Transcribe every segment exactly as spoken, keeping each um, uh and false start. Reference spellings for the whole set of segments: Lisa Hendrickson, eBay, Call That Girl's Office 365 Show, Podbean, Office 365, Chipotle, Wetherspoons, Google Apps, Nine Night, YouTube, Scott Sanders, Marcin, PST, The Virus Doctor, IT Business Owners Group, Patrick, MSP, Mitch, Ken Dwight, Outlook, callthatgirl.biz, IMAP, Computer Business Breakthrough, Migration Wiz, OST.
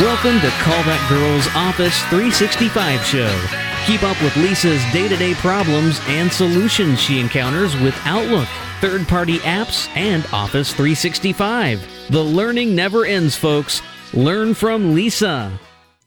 Welcome to Call That Girl's Office three sixty-five Show. Keep up with Lisa's day-to-day problems and solutions she encounters with Outlook, third-party apps, and Office three sixty-five. The learning never ends, folks. Learn from Lisa.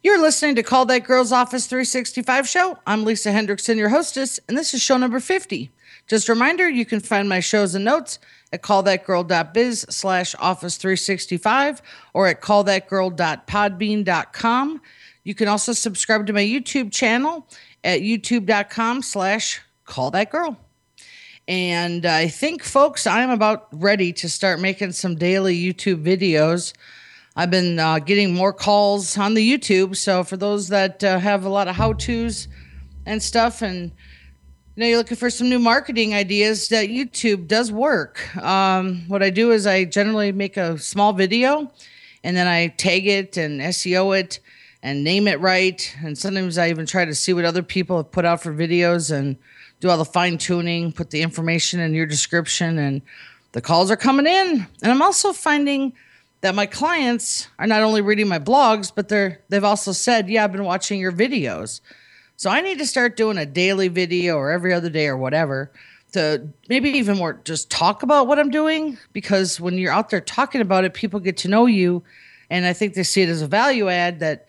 You're listening to Call That Girl's Office three sixty-five Show. I'm Lisa Hendrickson, your hostess, and this is show number fifty. Just a reminder, you can find my shows and notes at callthatgirl.biz slash office 365 or at callthatgirl.podbean dot com. You can also subscribe to my YouTube channel at youtube.com slash callthatgirl. And I think, folks, I'm about ready to start making some daily YouTube videos. I've been uh, getting more calls on the YouTube, so for those that uh, have a lot of how-tos and stuff, and you know, you're looking for some new marketing ideas, that YouTube does work. Um, what I do is I generally make a small video, and then I tag it and S E O it and name it right, and sometimes I even try to see what other people have put out for videos and do all the fine-tuning, put the information in your description, and the calls are coming in. And I'm also finding that my clients are not only reading my blogs, but they're, they've also said, yeah, I've been watching your videos. So I need to start doing a daily video or every other day or whatever to maybe even more just talk about what I'm doing, because when you're out there talking about it, people get to know you, and I think they see it as a value add that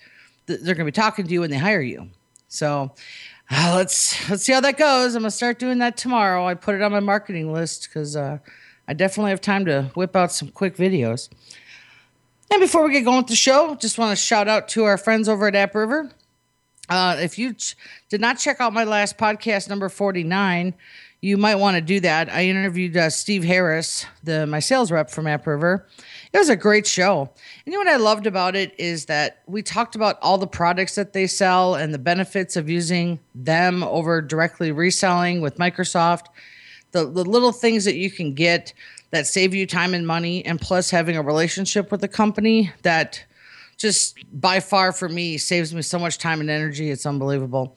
th- they're going to be talking to you when they hire you. So uh, let's let's see how that goes. I'm going to start doing that tomorrow. I put it on my marketing list because uh, I definitely have time to whip out some quick videos. And before we get going with the show, just want to shout out to our friends over at AppRiver. Uh, if you ch- did not check out my last podcast, number forty-nine, you might want to do that. I interviewed uh, Steve Harris, the my sales rep from AppRiver. It was a great show. And you know what I loved about it is that we talked about all the products that they sell and the benefits of using them over directly reselling with Microsoft, the, the little things that you can get that save you time and money, and plus having a relationship with the company that just by far for me saves me so much time and energy. It's unbelievable.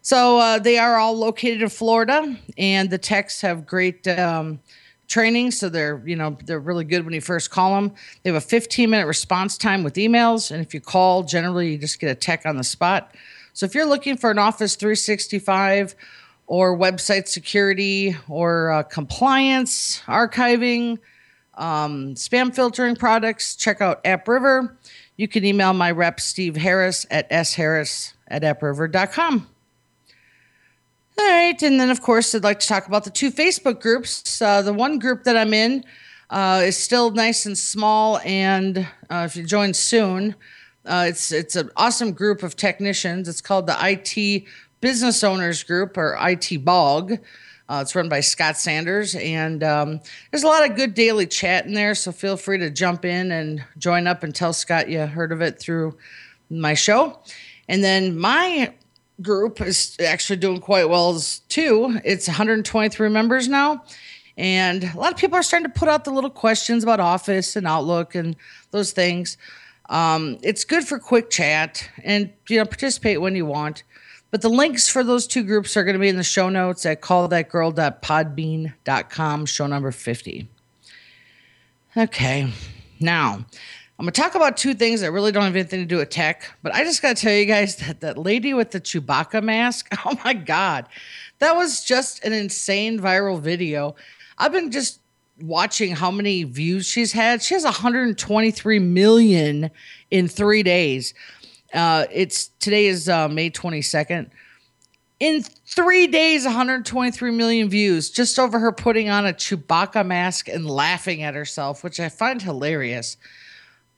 So uh, they are all located in Florida, and the techs have great um, training. So they're, you know, they're really good when you first call them. They have a fifteen minute response time with emails. And if you call, generally you just get a tech on the spot. So if you're looking for an Office three sixty-five or website security, or uh, compliance, archiving, um, spam filtering products, check out AppRiver. You can email my rep, Steve Harris, at sharris at appriver.com. All right, and then, of course, I'd like to talk about the two Facebook groups. Uh, the one group that I'm in uh, is still nice and small, and uh, if you join soon, uh, it's, it's an awesome group of technicians. It's called the I T Business Owners Group, or I T BOG. Uh, it's run by Scott Sanders, and um, there's a lot of good daily chat in there, so feel free to jump in and join up and tell Scott you heard of it through my show. And then my group is actually doing quite well too. It's one hundred twenty-three members now, and a lot of people are starting to put out the little questions about Office and Outlook and those things. Um, it's good for quick chat, and you know, participate when you want. But the links for those two groups are going to be in the show notes at callthatgirl.podbean dot com, show number fifty. Okay, now I'm going to talk about two things that really don't have anything to do with tech, but I just got to tell you guys that that lady with the Chewbacca mask, oh my God, that was just an insane viral video. I've been just watching how many views she's had. She has one hundred twenty-three million in three days. Uh, it's today is uh, May twenty-second. In three days, one hundred twenty-three million views just over her putting on a Chewbacca mask and laughing at herself, which I find hilarious.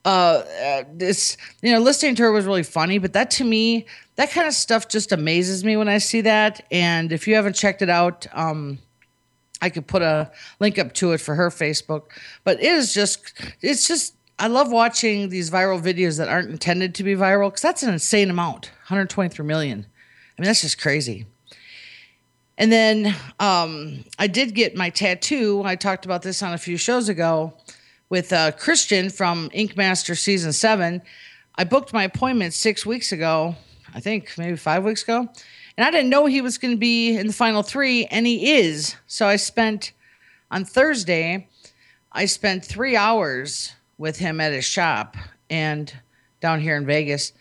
Uh, uh, this, you know, listening to her was really funny, but that to me, that kind of stuff just amazes me when I see that. And if you haven't checked it out, um, I could put a link up to it for her Facebook. But it is just, it's just. I love watching these viral videos that aren't intended to be viral, because that's an insane amount, one hundred twenty-three million. I mean, that's just crazy. And then um, I did get my tattoo. I talked about this on a few shows ago with uh, Christian from Ink Master Season seven. I booked my appointment six weeks ago, I think maybe five weeks ago, and I didn't know he was going to be in the final three, and he is. So I spent, on Thursday, I spent three hours with him at his shop, and down here in Vegas.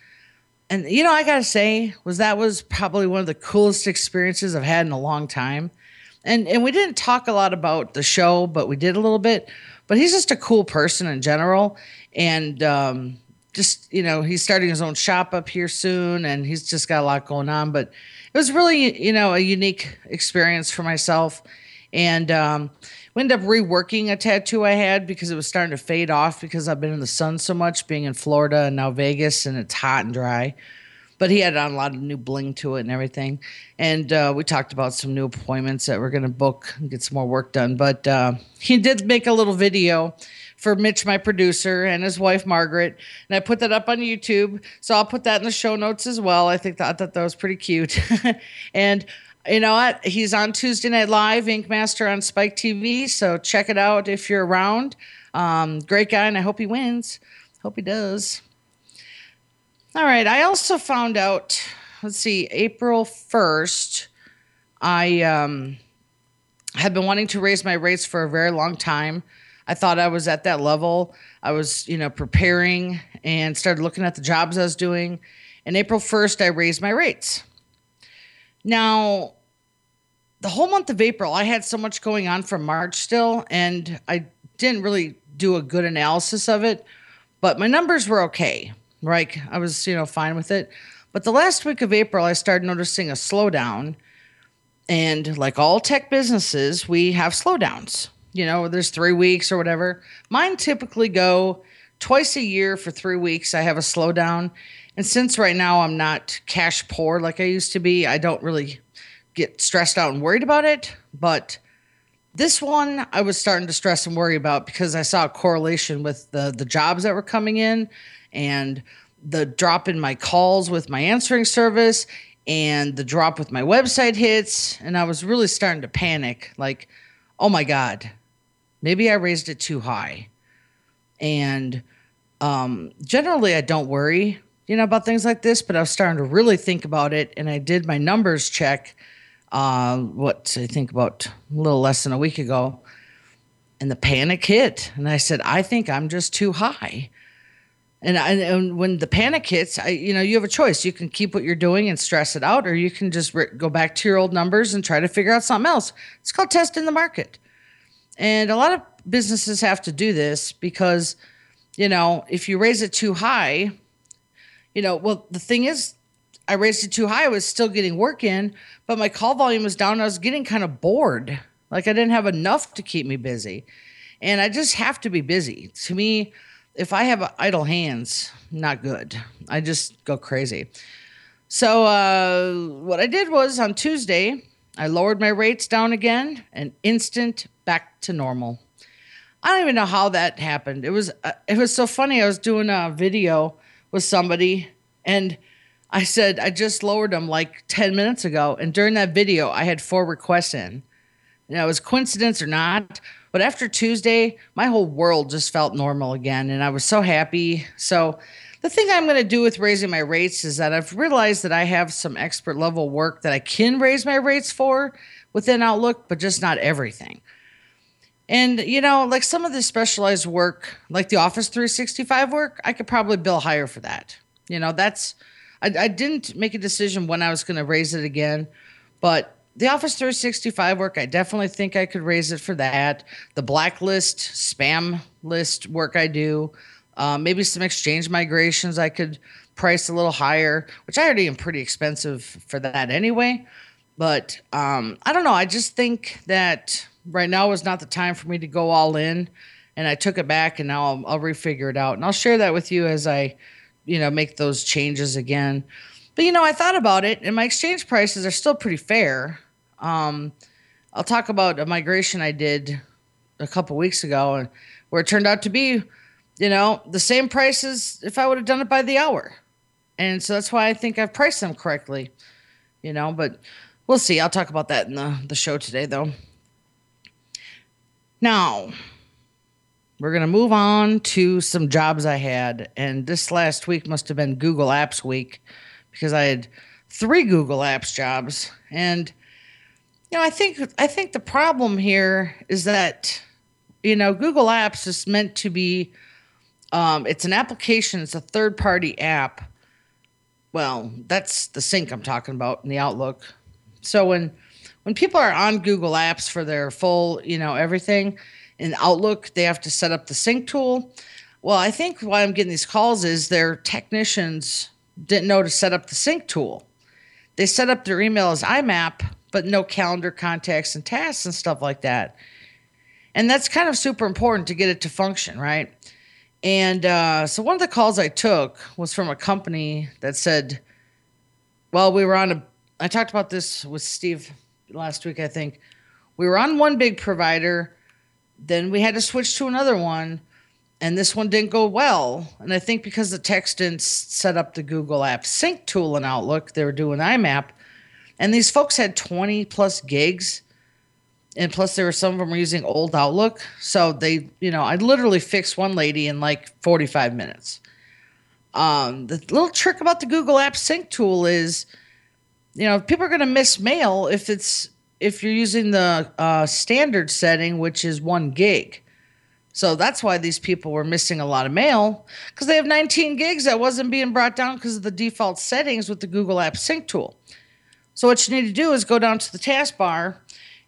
And, you know, I got to say was that was probably one of the coolest experiences I've had in a long time. And and we didn't talk a lot about the show, but we did a little bit. But he's just a cool person in general. And um, just, you know, he's starting his own shop up here soon, and he's just got a lot going on. But it was really, you know, a unique experience for myself. And um, we ended up reworking a tattoo I had because it was starting to fade off because I've been in the sun so much, being in Florida and now Vegas, and it's hot and dry. But he had on a lot of new bling to it and everything. And uh, we talked about some new appointments that we're going to book and get some more work done. But uh, he did make a little video for Mitch, my producer, and his wife, Margaret. And I put that up on YouTube. So I'll put that in the show notes as well. I think that, I thought that was pretty cute. And you know what? He's on Tuesday Night Live, Ink Master on Spike T V. So check it out if you're around. Um, great guy, and I hope he wins. Hope he does. All right. I also found out, let's see, April first, I um, had been wanting to raise my rates for a very long time. I thought I was at that level. I was, you know, preparing and started looking at the jobs I was doing. And April first, I raised my rates. Now, the whole month of April, I had so much going on from March still, and I didn't really do a good analysis of it, but my numbers were okay. Like, I was, you know, fine with it. But the last week of April, I started noticing a slowdown. And like all tech businesses, we have slowdowns. You know, there's three weeks or whatever. Mine typically go twice a year for three weeks. I have a slowdown. And since right now I'm not cash poor like I used to be, I don't really get stressed out and worried about it. But this one I was starting to stress and worry about because I saw a correlation with the, the jobs that were coming in, and the drop in my calls with my answering service, and the drop with my website hits. And I was really starting to panic, like, oh my God, maybe I raised it too high. And um, generally I don't worry, you know, about things like this, but I was starting to really think about it. And I did my numbers check, uh, what I think about a little less than a week ago, and the panic hit. And I said, I think I'm just too high. And, I, and when the panic hits, I, you know, you have a choice. You can keep what you're doing and stress it out, or you can just re- go back to your old numbers and try to figure out something else. It's called testing the market. And a lot of businesses have to do this because, you know, if you raise it too high, you know, well, the thing is, I raised it too high. I was still getting work in, but my call volume was down. I was getting kind of bored. Like, I didn't have enough to keep me busy. And I just have to be busy. To me, if I have idle hands, not good. I just go crazy. So uh, what I did was on Tuesday, I lowered my rates down again, and instant back to normal. I don't even know how that happened. It was uh, it was so funny. I was doing a video with somebody, and I said, I just lowered them like ten minutes ago. And during that video, I had four requests in. Now, it was coincidence or not, but after Tuesday, my whole world just felt normal again, and I was so happy. So the thing I'm going to do with raising my rates is that I've realized that I have some expert-level work that I can raise my rates for within Outlook, but just not everything. And, you know, like some of the specialized work, like the Office three sixty-five work, I could probably bill higher for that. You know, that's – I didn't make a decision when I was going to raise it again, but – the Office three sixty-five work, I definitely think I could raise it for that. The blacklist, spam list work I do. Uh, maybe some Exchange migrations I could price a little higher, which I already am pretty expensive for that anyway. But um, I don't know. I just think that right now was not the time for me to go all in. And I took it back, and now I'll, I'll refigure it out. And I'll share that with you as I, you know, make those changes again. But, you know, I thought about it, and my Exchange prices are still pretty fair. Um, I'll talk about a migration I did a couple weeks ago where it turned out to be, you know, the same price as if I would have done it by the hour. And so that's why I think I've priced them correctly, you know, but we'll see. I'll talk about that in the, the show today, though. Now, we're going to move on to some jobs I had, and this last week must have been Google Apps week, because I had three Google Apps jobs. And, you know, I think I think the problem here is that, you know, Google Apps is meant to be Um, it's an application. It's a third-party app. Well, that's the sync I'm talking about in the Outlook. So when when people are on Google Apps for their full, you know, everything, in Outlook, they have to set up the sync tool. Well, I think why I'm getting these calls is their technicians didn't know to set up the sync tool. They set up their email as I MAP, but no calendar, contacts, and tasks and stuff like that. And that's kind of super important to get it to function, right? And uh, so one of the calls I took was from a company that said, well, we were on a, I talked about this with Steve last week, I think. We were on one big provider, then we had to switch to another one, and this one didn't go well. And I think because the techs didn't set up the Google Apps sync tool in Outlook, they were doing I MAP, and these folks had twenty plus gigs. And plus, there were some of them were using old Outlook. So they, you know, I literally fixed one lady in like forty-five minutes. Um, the little trick about the Google Apps Sync tool is, you know, people are going to miss mail if it's if you're using the uh, standard setting, which is one gig. So that's why these people were missing a lot of mail, because they have nineteen gigs that wasn't being brought down because of the default settings with the Google Apps Sync tool. So what you need to do is go down to the taskbar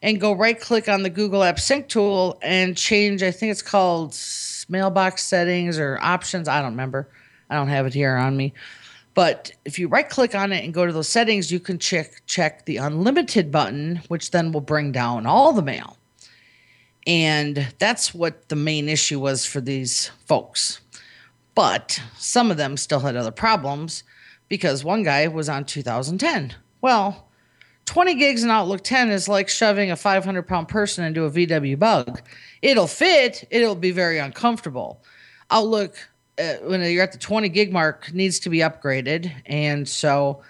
and go right-click on the Google Apps Sync tool and change, I think it's called mailbox settings or options. I don't remember. I don't have it here on me. But if you right-click on it and go to those settings, you can check check the unlimited button, which then will bring down all the mail. And that's what the main issue was for these folks. But some of them still had other problems because one guy was on two thousand ten. Well, twenty gigs in Outlook ten is like shoving a five hundred pound person into a V W bug. It'll fit. It'll be very uncomfortable. Outlook, uh, when you're at the twenty gig mark, needs to be upgraded. And so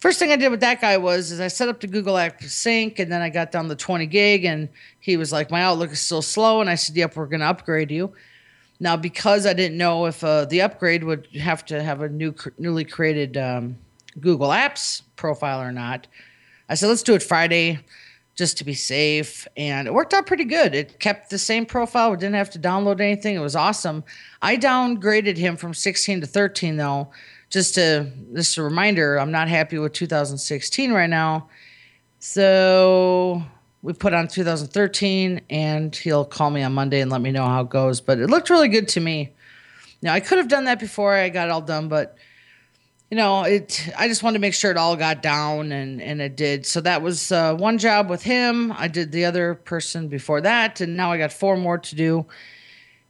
first thing I did with that guy was is I set up the Google Apps Sync, and then I got down to twenty gig, and he was like, my Outlook is still slow. And I said, yep, we're going to upgrade you. Now, because I didn't know if uh, the upgrade would have to have a new, newly created um, Google Apps profile or not, I said, let's do it Friday just to be safe. And it worked out pretty good. It kept the same profile. We didn't have to download anything. It was awesome. I downgraded him from sixteen to thirteen, though. Just a, just a reminder, I'm not happy with two thousand sixteen right now. So we put on two thousand thirteen, and he'll call me on Monday and let me know how it goes. But it looked really good to me. Now, I could have done that before I got it all done, but you know, it. I just wanted to make sure it all got down, and, and it did. So that was uh, one job with him. I did the other person before that, and now I got four more to do.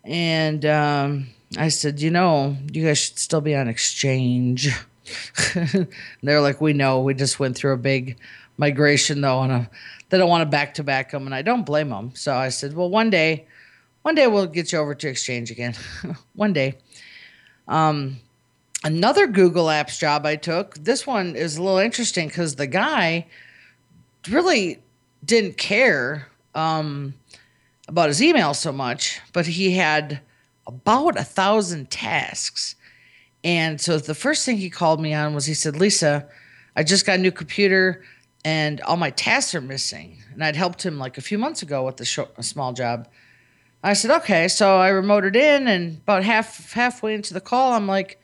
And um, I said, you know, you guys should still be on Exchange. They're like, we know. We just went through a big migration, though, and a, they don't want to back-to-back them, and I don't blame them. So I said, well, one day, one day we'll get you over to Exchange again. One day. Um. Another Google Apps job I took, this one is a little interesting because the guy really didn't care um, about his email so much, but he had about a thousand tasks. And so the first thing he called me on was he said, Lisa, I just got a new computer and all my tasks are missing. And I'd helped him like a few months ago with a, short, a small job. I said, okay. So I remoted in, and about half halfway into the call, I'm like,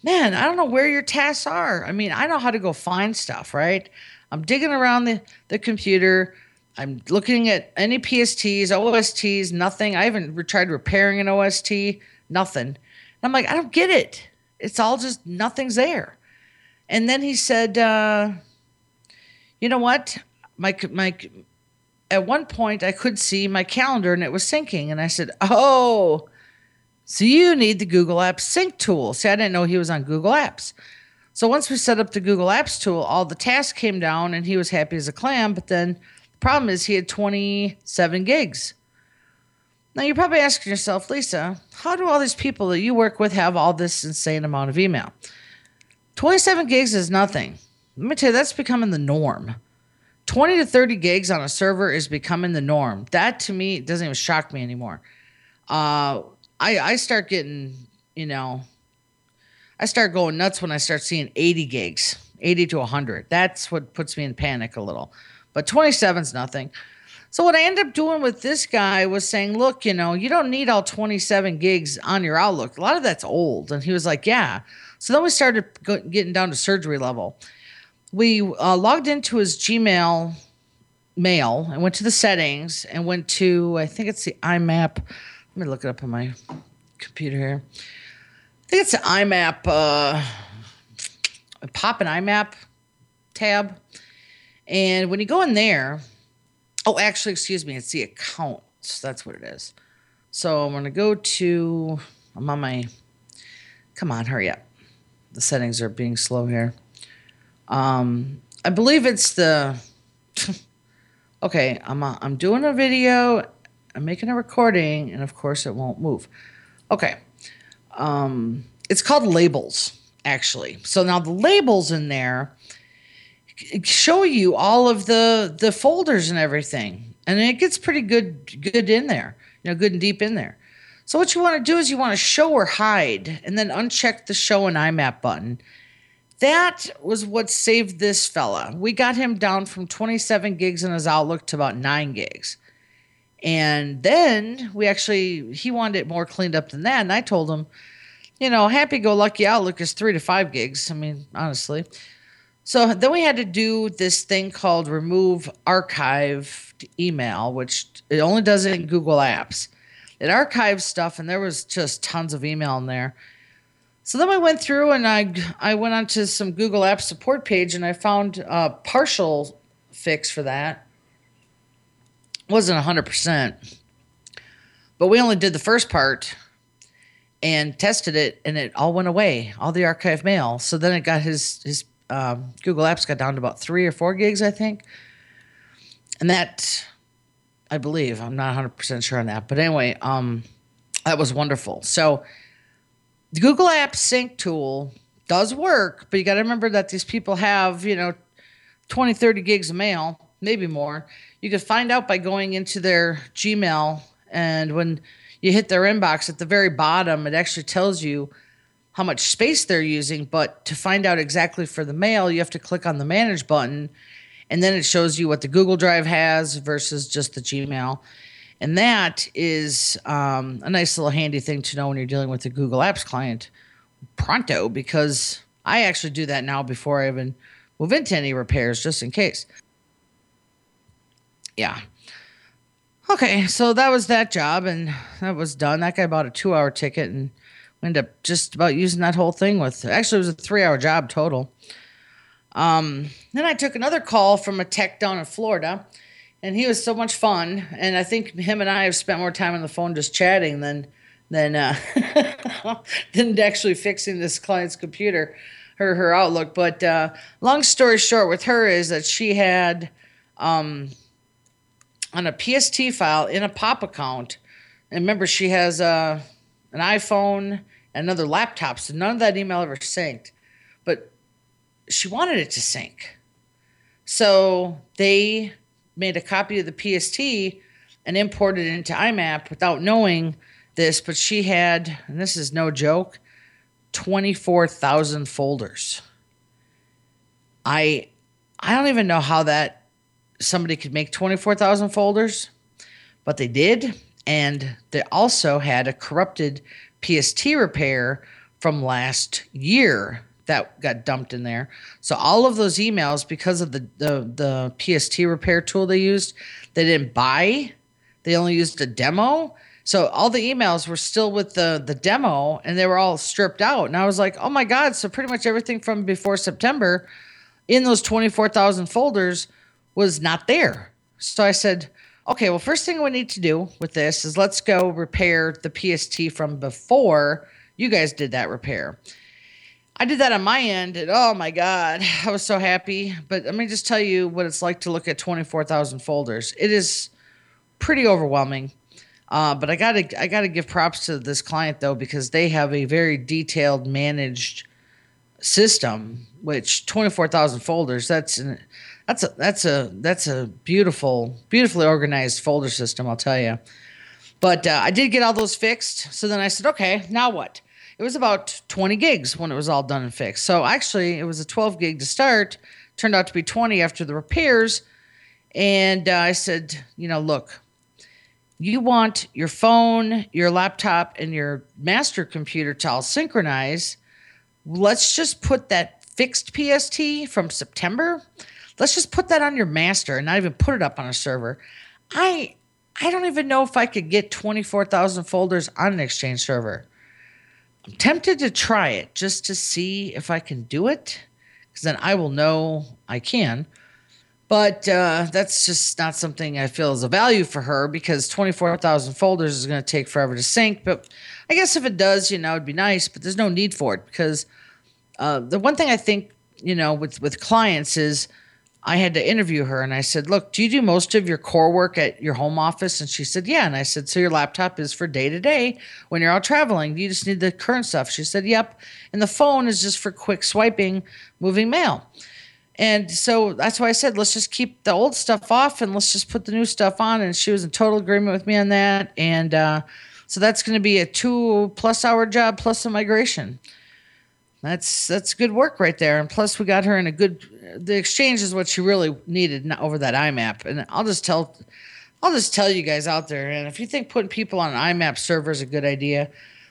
man, I don't know where your tasks are. I mean, I know how to go find stuff, right? I'm digging around the, the computer. I'm looking at any P S Ts, O S Ts, nothing. I haven't tried repairing an O S T, nothing. And I'm like, I don't get it. It's all just nothing's there. And then he said, uh, you know what? My, my, at one point, I could see my calendar, and it was syncing. And I said, oh, so you need the Google Apps Sync tool. See, I didn't know he was on Google Apps. So once we set up the Google Apps tool, all the tasks came down, and he was happy as a clam. But then the problem is he had twenty-seven gigs. Now, you're probably asking yourself, Lisa, how do all these people that you work with have all this insane amount of email? twenty-seven gigs is nothing. Let me tell you, that's becoming the norm. twenty to thirty gigs on a server is becoming the norm. That, to me, doesn't even shock me anymore. Uh... I, I start getting, you know, I start going nuts when I start seeing eighty gigs, eighty to one hundred. That's what puts me in panic a little. But twenty-seven's nothing. So what I ended up doing with this guy was saying, look, you know, you don't need all twenty-seven gigs on your Outlook. A lot of that's old. And he was like, yeah. So then we started go- getting down to surgery level. We uh, logged into his Gmail mail and went to the settings and went to, I think it's the I M A P. Let me look it up on my computer here. I think it's the I M A P, uh, pop and I M A P tab. And when you go in there, oh, actually, excuse me, it's the accounts. That's what it is. So I'm going to go to, I'm on my, come on, hurry up. The settings are being slow here. Um, I believe it's the, okay, I'm a, I'm doing a video, I'm making a recording, and of course it won't move. Okay. Um, it's called labels, actually. So now the labels in there show you all of the the folders and everything, and it gets pretty good good in there, you know, good and deep in there. So what you want to do is you want to show or hide, and then uncheck the show and I M A P button. That was what saved this fella. We got him down from twenty-seven gigs in his Outlook to about nine gigs. And then we actually, he wanted it more cleaned up than that. And I told him, you know, happy-go-lucky Outlook is three to five gigs. I mean, honestly. So then we had to do this thing called remove archived email, which it only does it in Google Apps. It archives stuff, and there was just tons of email in there. So then I went through and I I went onto some Google Apps support page, and I found a partial fix for that. Wasn't one hundred percent, but we only did the first part and tested it, and it all went away, all the archived mail. So then it got his his um, Google Apps got down to about three or four gigs, I think. And that, I believe, I'm not one hundred percent sure on that. But anyway, um, that was wonderful. So the Google Apps sync tool does work, but you got to remember that these people have, you know, twenty, thirty gigs of mail, maybe more. You could find out by going into their Gmail, and when you hit their inbox at the very bottom, it actually tells you how much space they're using. But to find out exactly for the mail, you have to click on the manage button, and then it shows you what the Google Drive has versus just the Gmail. And that is um, a nice little handy thing to know when you're dealing with the Google Apps client pronto, because I actually do that now before I even move into any repairs, just in case. Yeah. Okay, so that was that job, and that was done. That guy bought a two-hour ticket, and we ended up just about using that whole thing with – actually, it was a three-hour job total. Um, then I took another call from a tech down in Florida, and he was so much fun, and I think him and I have spent more time on the phone just chatting than than uh, than actually fixing this client's computer, her, her Outlook. But uh, long story short with her is that she had um, – on a P S T file in a pop account. And remember, she has uh, an iPhone and another laptop, so none of that email ever synced. But she wanted it to sync. So they made a copy of the P S T and imported it into I M A P without knowing this, but she had, and this is no joke, twenty-four thousand folders. I, I don't even know how that somebody could make twenty-four thousand folders, but they did. And they also had a corrupted P S T repair from last year that got dumped in there. So all of those emails, because of the, the, the P S T repair tool they used, they didn't buy. They only used a demo. So all the emails were still with the, the demo, and they were all stripped out. And I was like, oh, my God. So pretty much everything from before September in those twenty-four thousand folders was not there. So I said, okay, well, first thing we need to do with this is let's go repair the P S T from before you guys did that repair. I did that on my end, and oh my God, I was so happy. But let me just tell you what it's like to look at twenty-four thousand folders. It is pretty overwhelming. Uh, but I gotta, I gotta give props to this client though, because they have a very detailed managed system, which twenty-four thousand folders, that's an, that's a that's a that's a beautiful beautifully organized folder system, I'll tell you. But uh, I did get all those fixed. So then I said, okay, now what? It was about twenty gigs when it was all done and fixed. So actually it was a twelve gig to start, turned out to be twenty after the repairs, And uh, I said, you know, look, you want your phone, your laptop, and your master computer to all synchronize. Let's just put that fixed P S T from September. Let's just put that on your master and not even put it up on a server. I I don't even know if I could get twenty-four thousand folders on an Exchange server. I'm tempted to try it just to see if I can do it, because then I will know I can. But uh, that's just not something I feel is a value for her, because twenty-four thousand folders is going to take forever to sync. But I guess if it does, you know, it'd be nice, but there's no need for it, because uh, the one thing I think, you know, with, with clients is I had to interview her and I said, look, do you do most of your core work at your home office? And she said, yeah. And I said, so your laptop is for day to day when you're out traveling. You just need the current stuff. She said, yep. And the phone is just for quick swiping, moving mail. And so that's why I said, let's just keep the old stuff off and let's just put the new stuff on. And she was in total agreement with me on that. And uh, so that's going to be a two plus hour job plus a migration. That's that's good work right there. And plus we got her in a good, the Exchange is what she really needed, not over that I map. And I'll just tell, I'll just tell you guys out there, and if you think putting people on an I map server is a good idea,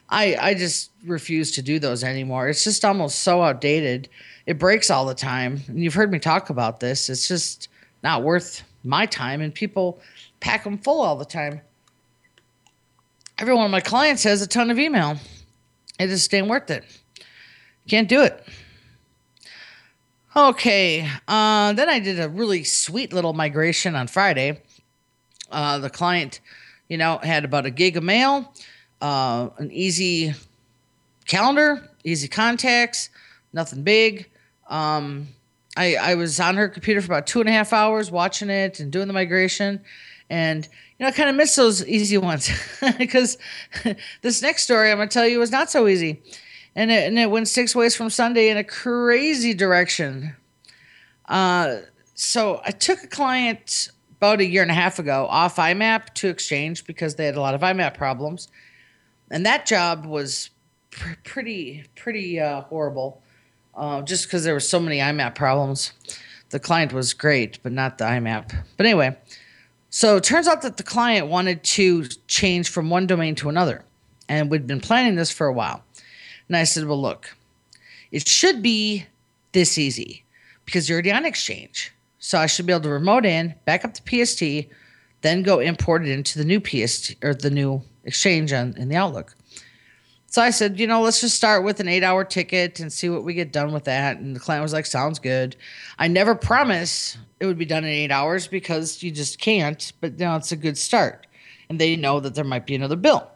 I, I just refuse to do those anymore. It's just almost so outdated. It breaks all the time. And you've heard me talk about this. It's just not worth my time. And people pack them full all the time. Every one of my clients has a ton of email. It just ain't worth it. Can't do it. Okay. Uh, then I did a really sweet little migration on Friday. Uh, the client, you know, had about a gig of mail, uh, an easy calendar, easy contacts, nothing big. Um, I, I was on her computer for about two and a half hours watching it and doing the migration. And, you know, I kind of miss those easy ones because this next story I'm going to tell you was not so easy. And it, and it went six ways from Sunday in a crazy direction. Uh, so I took a client about a year and a half ago off I map to Exchange because they had a lot of I map problems. And that job was pr- pretty, pretty uh, horrible uh, just because there were so many I map problems. The client was great, but not the I map. But anyway, so it turns out that the client wanted to change from one domain to another. And we'd been planning this for a while. And I said, well, look, it should be this easy because you're already on Exchange. So I should be able to remote in, back up the P S T, then go import it into the new P S T or the new Exchange on, in the Outlook. So I said, you know, let's just start with an eight-hour ticket and see what we get done with that. And the client was like, sounds good. I never promise it would be done in eight hours because you just can't. But you know, it's a good start. And they know that there might be another bill.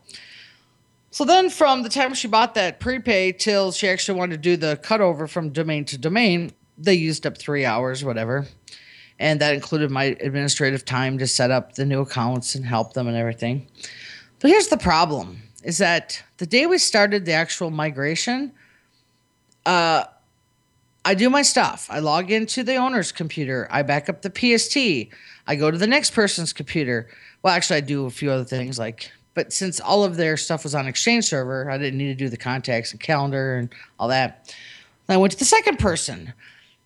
So then from the time she bought that prepay till she actually wanted to do the cutover from domain to domain, they used up three hours, whatever. And that included my administrative time to set up the new accounts and help them and everything. But here's the problem, is that the day we started the actual migration, uh, I do my stuff. I log into the owner's computer. I back up the P S T. I go to the next person's computer. Well, actually, I do a few other things like... But since all of their stuff was on Exchange server, I didn't need to do the contacts and calendar and all that. And I went to the second person.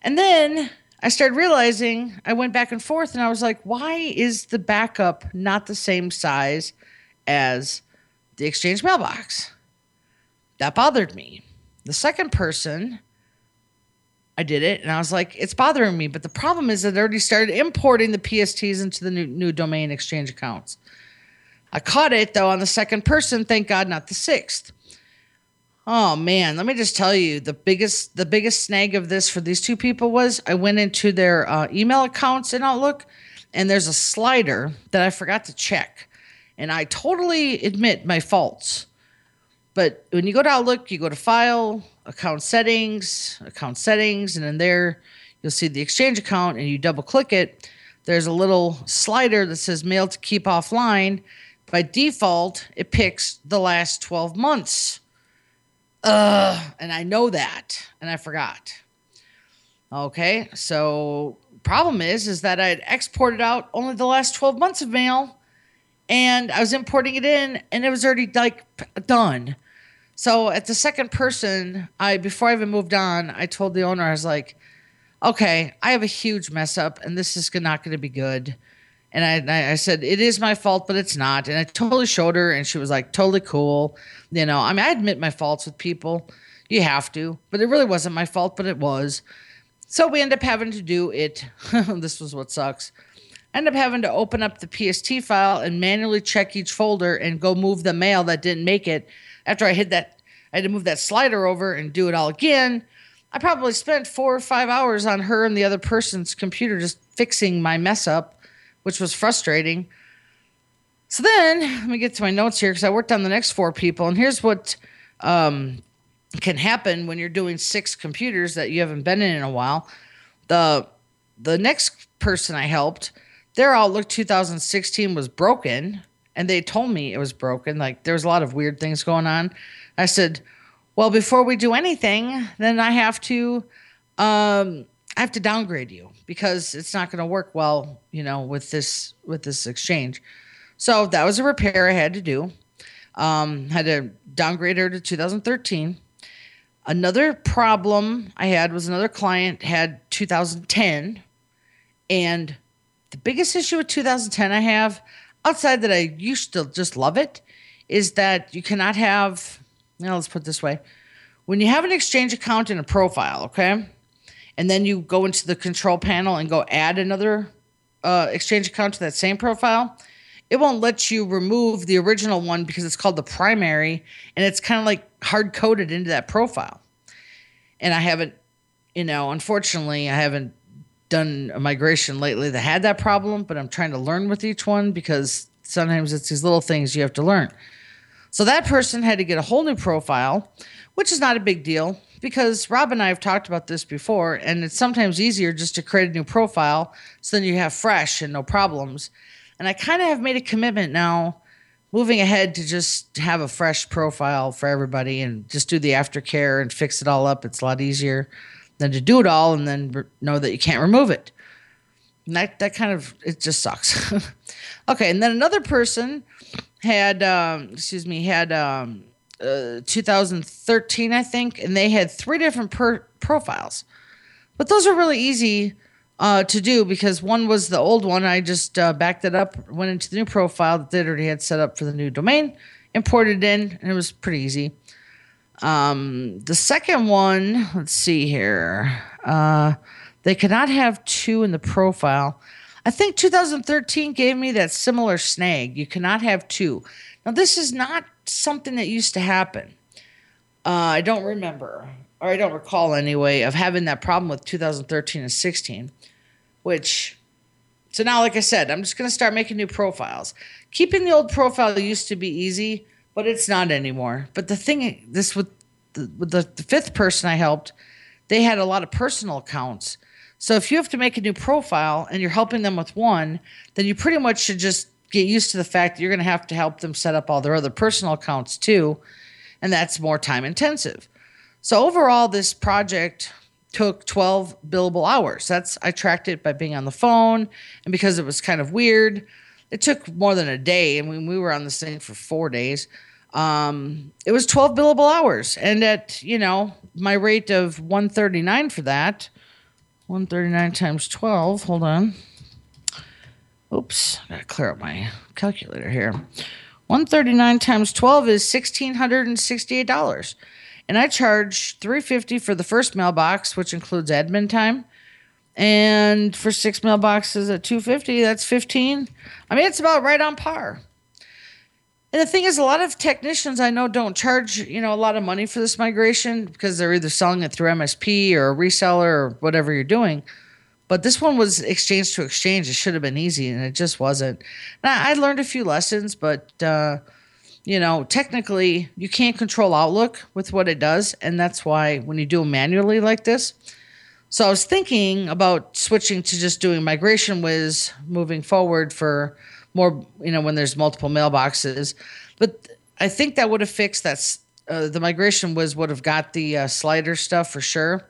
And then I started realizing I went back and forth and I was like, why is the backup not the same size as the Exchange mailbox? That bothered me. The second person, I did it and I was like, it's bothering me. But the problem is that I already started importing the P S Ts into the new, new domain Exchange accounts. I caught it, though, on the second person. Thank God, not the sixth. Oh, man. Let me just tell you, the biggest the biggest snag of this for these two people was I went into their uh, email accounts in Outlook, and there's a slider that I forgot to check. And I totally admit my faults. But when you go to Outlook, you go to File, Account Settings, Account Settings, and in there you'll see the Exchange account, and you double-click it. There's a little slider that says Mail to Keep Offline. By default, it picks the last twelve months. Ugh, and I know that, and I forgot. Okay, so problem is, is that I had exported out only the last twelve months of mail, and I was importing it in, and it was already, like, done. So at the second person, I before I even moved on, I told the owner, I was like, okay, I have a huge mess up and this is not going to be good. And I, I said, it is my fault, but it's not. And I totally showed her, and she was like, totally cool. You know, I mean, I admit my faults with people. You have to. But it really wasn't my fault, but it was. So we end up having to do it. This was what sucks. End up having to open up the P S T file and manually check each folder and go move the mail that didn't make it. After I hid that, I had to move that slider over and do it all again. I probably spent four or five hours on her and the other person's computer just fixing my mess up, which was frustrating. So then, let me get to my notes here because I worked on the next four people. And here's what um, can happen when you're doing six computers that you haven't been in in a while. The, the next person I helped, their Outlook two thousand sixteen was broken, and they told me it was broken. Like, there was a lot of weird things going on. I said, well, before we do anything, then I have to um, I have to downgrade you because it's not going to work well, you know, with this with this Exchange. So that was a repair I had to do. Um, had to downgrade her to two thousand thirteen. Another problem I had was another client had two thousand ten, and the biggest issue with two thousand ten I have, outside that I used to just love it, is that you cannot have, you know, let's put it this way. When you have an Exchange account and a profile, okay, and then you go into the control panel and go add another uh, Exchange account to that same profile, it won't let you remove the original one because it's called the primary, and it's kind of like hard-coded into that profile. And I haven't, you know, unfortunately, I haven't done a migration lately that had that problem, but I'm trying to learn with each one because sometimes it's these little things you have to learn. So that person had to get a whole new profile, which is not a big deal because Rob and I have talked about this before, and it's sometimes easier just to create a new profile so then you have fresh and no problems. And I kind of have made a commitment now moving ahead to just have a fresh profile for everybody and just do the aftercare and fix it all up. It's a lot easier than to do it all and then re- know that you can't remove it. And that, that kind of, it just sucks. Okay, and then another person had, um, excuse me, had um, uh, two thousand thirteen, I think, and they had three different per- profiles. But those are really easy uh, to do because one was the old one. I just uh, backed it up, went into the new profile that they already had set up for the new domain, imported it in, and it was pretty easy. Um, the second one, let's see here. Uh, they could not have two in the profile. I think two thousand thirteen gave me that similar snag. You cannot have two. Now, this is not something that used to happen. Uh, I don't remember, or I don't recall anyway, of having that problem with two thousand thirteen and sixteen, which, so now, like I said, I'm just going to start making new profiles. Keeping the old profile used to be easy, but it's not anymore. But the thing, this with the, with the, the fifth person I helped, they had a lot of personal accounts. So if you have to make a new profile and you're helping them with one, then you pretty much should just get used to the fact that you're going to have to help them set up all their other personal accounts too. And that's more time intensive. So overall, this project took twelve billable hours. That's, I tracked it by being on the phone, and because it was kind of weird, it took more than a day, and when we were on this thing for four days, um, it was twelve billable hours. And at, you know, my rate of one thirty-nine for that, one thirty-nine times twelve, hold on. Oops, I gotta clear up my calculator here. one thirty-nine times twelve is one thousand six hundred sixty-eight dollars. And I charge three hundred fifty dollars for the first mailbox, which includes admin time. And for six mailboxes at two hundred fifty dollars, that's fifteen dollars. I mean, it's about right on par. And the thing is, a lot of technicians I know don't charge, you know, a lot of money for this migration because they're either selling it through M S P or a reseller or whatever you're doing. But this one was Exchange to Exchange. It should have been easy, and it just wasn't. And I, I learned a few lessons, but, uh, you know, technically you can't control Outlook with what it does, and that's why when you do it manually like this. So I was thinking about switching to just doing Migration Wiz moving forward for more, you know, when there's multiple mailboxes. But I think that would have fixed that. Uh, the Migration Wiz would have got the uh, slider stuff for sure.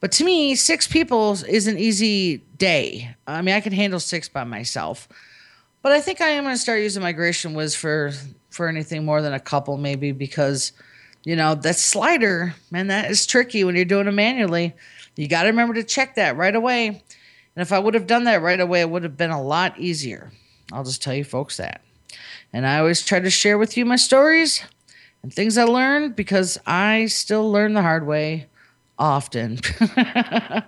But to me, six people is an easy day. I mean, I can handle six by myself. But I think I am going to start using Migration Wiz for, for anything more than a couple maybe because, you know, that slider, man, that is tricky when you're doing it manually. You got to remember to check that right away. And if I would have done that right away, it would have been a lot easier. I'll just tell you folks that. And I always try to share with you my stories and things I learned, because I still learn the hard way often. I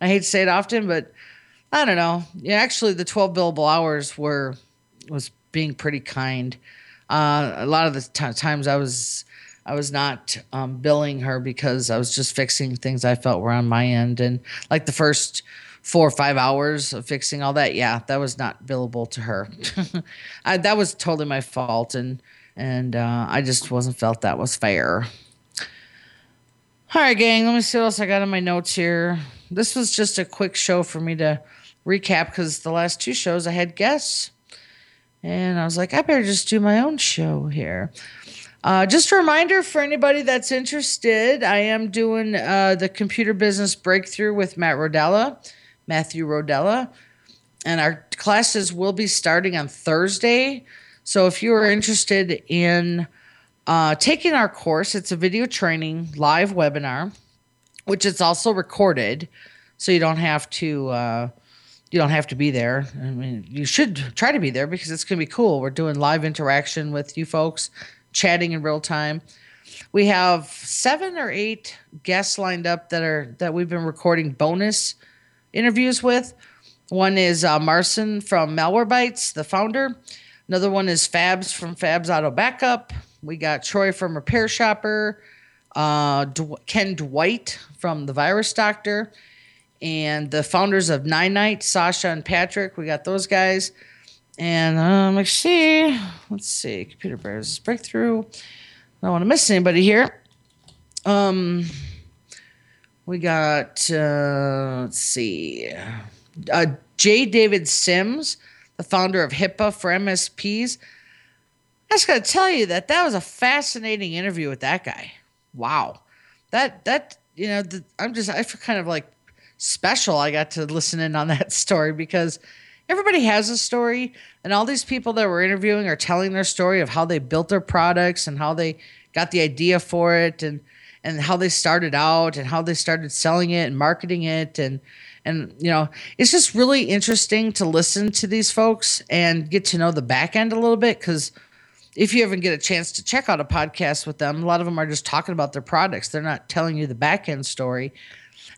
hate to say it often, but I don't know. Yeah, actually, the twelve billable hours were was being pretty kind. Uh, a lot of the t- times I was I was not um, billing her because I was just fixing things I felt were on my end. And like the first four or five hours of fixing all that, yeah, that was not billable to her. I, that was totally my fault, and and uh, I just wasn't felt that was fair. All right, gang, let me see what else I got in my notes here. This was just a quick show for me to recap, because the last two shows I had guests, and I was like, I better just do my own show here. Uh, just a reminder for anybody that's interested, I am doing uh, the Computer Business Breakthrough with Matt Rodella, Matthew Rodella, and our classes will be starting on Thursday. So if you are interested in uh, taking our course, it's a video training live webinar, which it's also recorded, so you don't have to uh, you don't have to be there. I mean, you should try to be there because it's going to be cool. We're doing live interaction with you folks, chatting in real time. We have seven or eight guests lined up that are that we've been recording bonus interviews with. One is uh, Marcin from Malwarebytes, the founder. Another one is Fabs from Fabs Auto Backup. We got Troy from Repair Shopper, uh, D- Ken Dwight from The Virus Doctor, and the founders of Nine Night, Sasha and Patrick. We got those guys. And um, let's see, let's see, Computer Bears Breakthrough. I don't want to miss anybody here. Um, we got, uh, let's see, uh, J. David Sims, the founder of HIPAA for M S Ps. I just got to tell you that that was a fascinating interview with that guy. Wow. That, that you know, the, I'm just, I feel kind of like special I got to listen in on that story, because everybody has a story, and all these people that we're interviewing are telling their story of how they built their products and how they got the idea for it, and, and how they started out and how they started selling it and marketing it. And, and, you know, it's just really interesting to listen to these folks and get to know the back end a little bit, because if you ever get a chance to check out a podcast with them, a lot of them are just talking about their products. They're not telling you the back end story.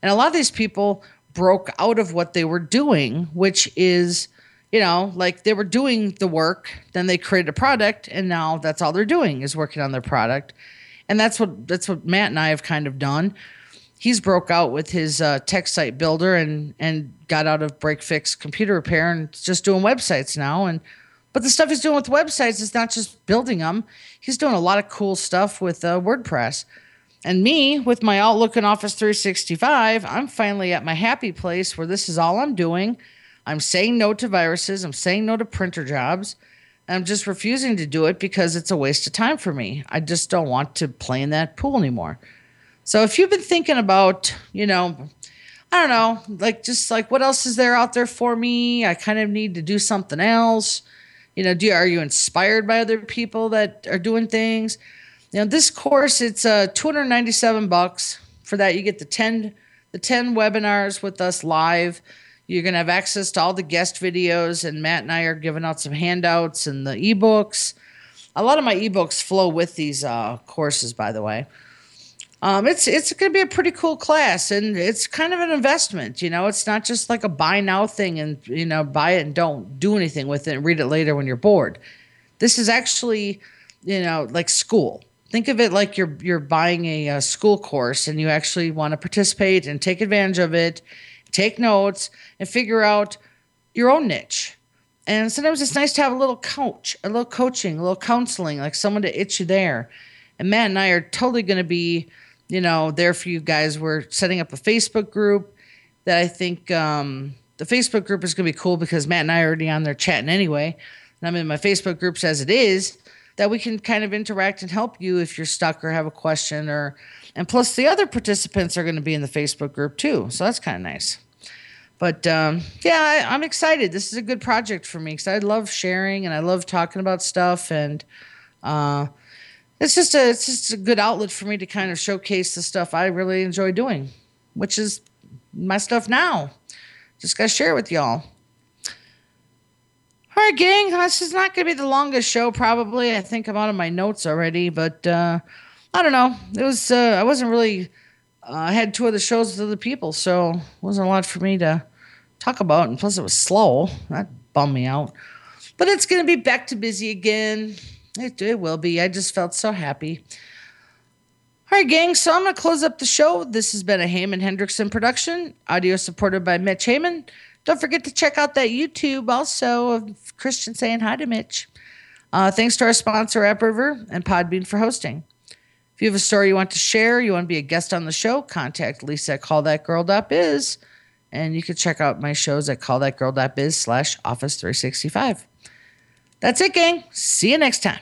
And a lot of these people broke out of what they were doing, which is, you know, like they were doing the work, then they created a product, and now that's all they're doing is working on their product. And that's what that's what Matt and I have kind of done. He's broke out with his uh, tech site builder and and got out of break fix computer repair and just doing websites now. And but the stuff he's doing with websites is not just building them. He's doing a lot of cool stuff with uh, WordPress. And me, with my Outlook and Office three sixty-five, I'm finally at my happy place where this is all I'm doing. I'm saying no to viruses. I'm saying no to printer jobs. I'm just refusing to do it because it's a waste of time for me. I just don't want to play in that pool anymore. So if you've been thinking about, you know, I don't know, like just like what else is there out there for me? I kind of need to do something else. You know, do you, are you inspired by other people that are doing things? Now this course, it's uh, two hundred ninety-seven bucks. For that, you get the ten the ten webinars with us live. You're gonna have access to all the guest videos, and Matt and I are giving out some handouts and the ebooks. A lot of my ebooks flow with these uh, courses, by the way. Um, it's it's gonna be a pretty cool class, and it's kind of an investment. You know, it's not just like a buy now thing, and you know, buy it and don't do anything with it and read it later when you're bored. This is actually, you know, like school. Think of it like you're you're buying a, a school course, and you actually want to participate and take advantage of it, take notes, and figure out your own niche. And sometimes it's nice to have a little coach, a little coaching, a little counseling, like someone to itch you there. And Matt and I are totally going to be, you know, there for you guys. We're setting up a Facebook group that I think um, the Facebook group is going to be cool, because Matt and I are already on there chatting anyway, and I'm in my Facebook groups as it is, that we can kind of interact and help you if you're stuck or have a question. Or, and plus the other participants are going to be in the Facebook group too. So that's kind of nice. But um, yeah, I, I'm excited. This is a good project for me because I love sharing and I love talking about stuff. And uh, it's just a, it's just a good outlet for me to kind of showcase the stuff I really enjoy doing. which is my stuff now. Just got to share it with y'all. All right, gang, this is not going to be the longest show probably. I think I'm out of my notes already, but uh, I don't know. It was uh, I wasn't really uh, – I had two other shows with other people, so it wasn't a lot for me to talk about, and plus it was slow. That bummed me out. But it's going to be back to busy again. It, it will be. I just felt so happy. All right, gang, so I'm going to close up the show. This has been a Heyman Hendrickson production, audio supported by Mitch Heyman. Don't forget to check out that YouTube also of Christian saying hi to Mitch. Uh, thanks to our sponsor, AppRiver, and Podbean for hosting. If you have a story you want to share, you want to be a guest on the show, contact Lisa at call that girl dot biz. And you can check out my shows at call that girl dot biz slash office three sixty-five. That's it, gang. See you next time.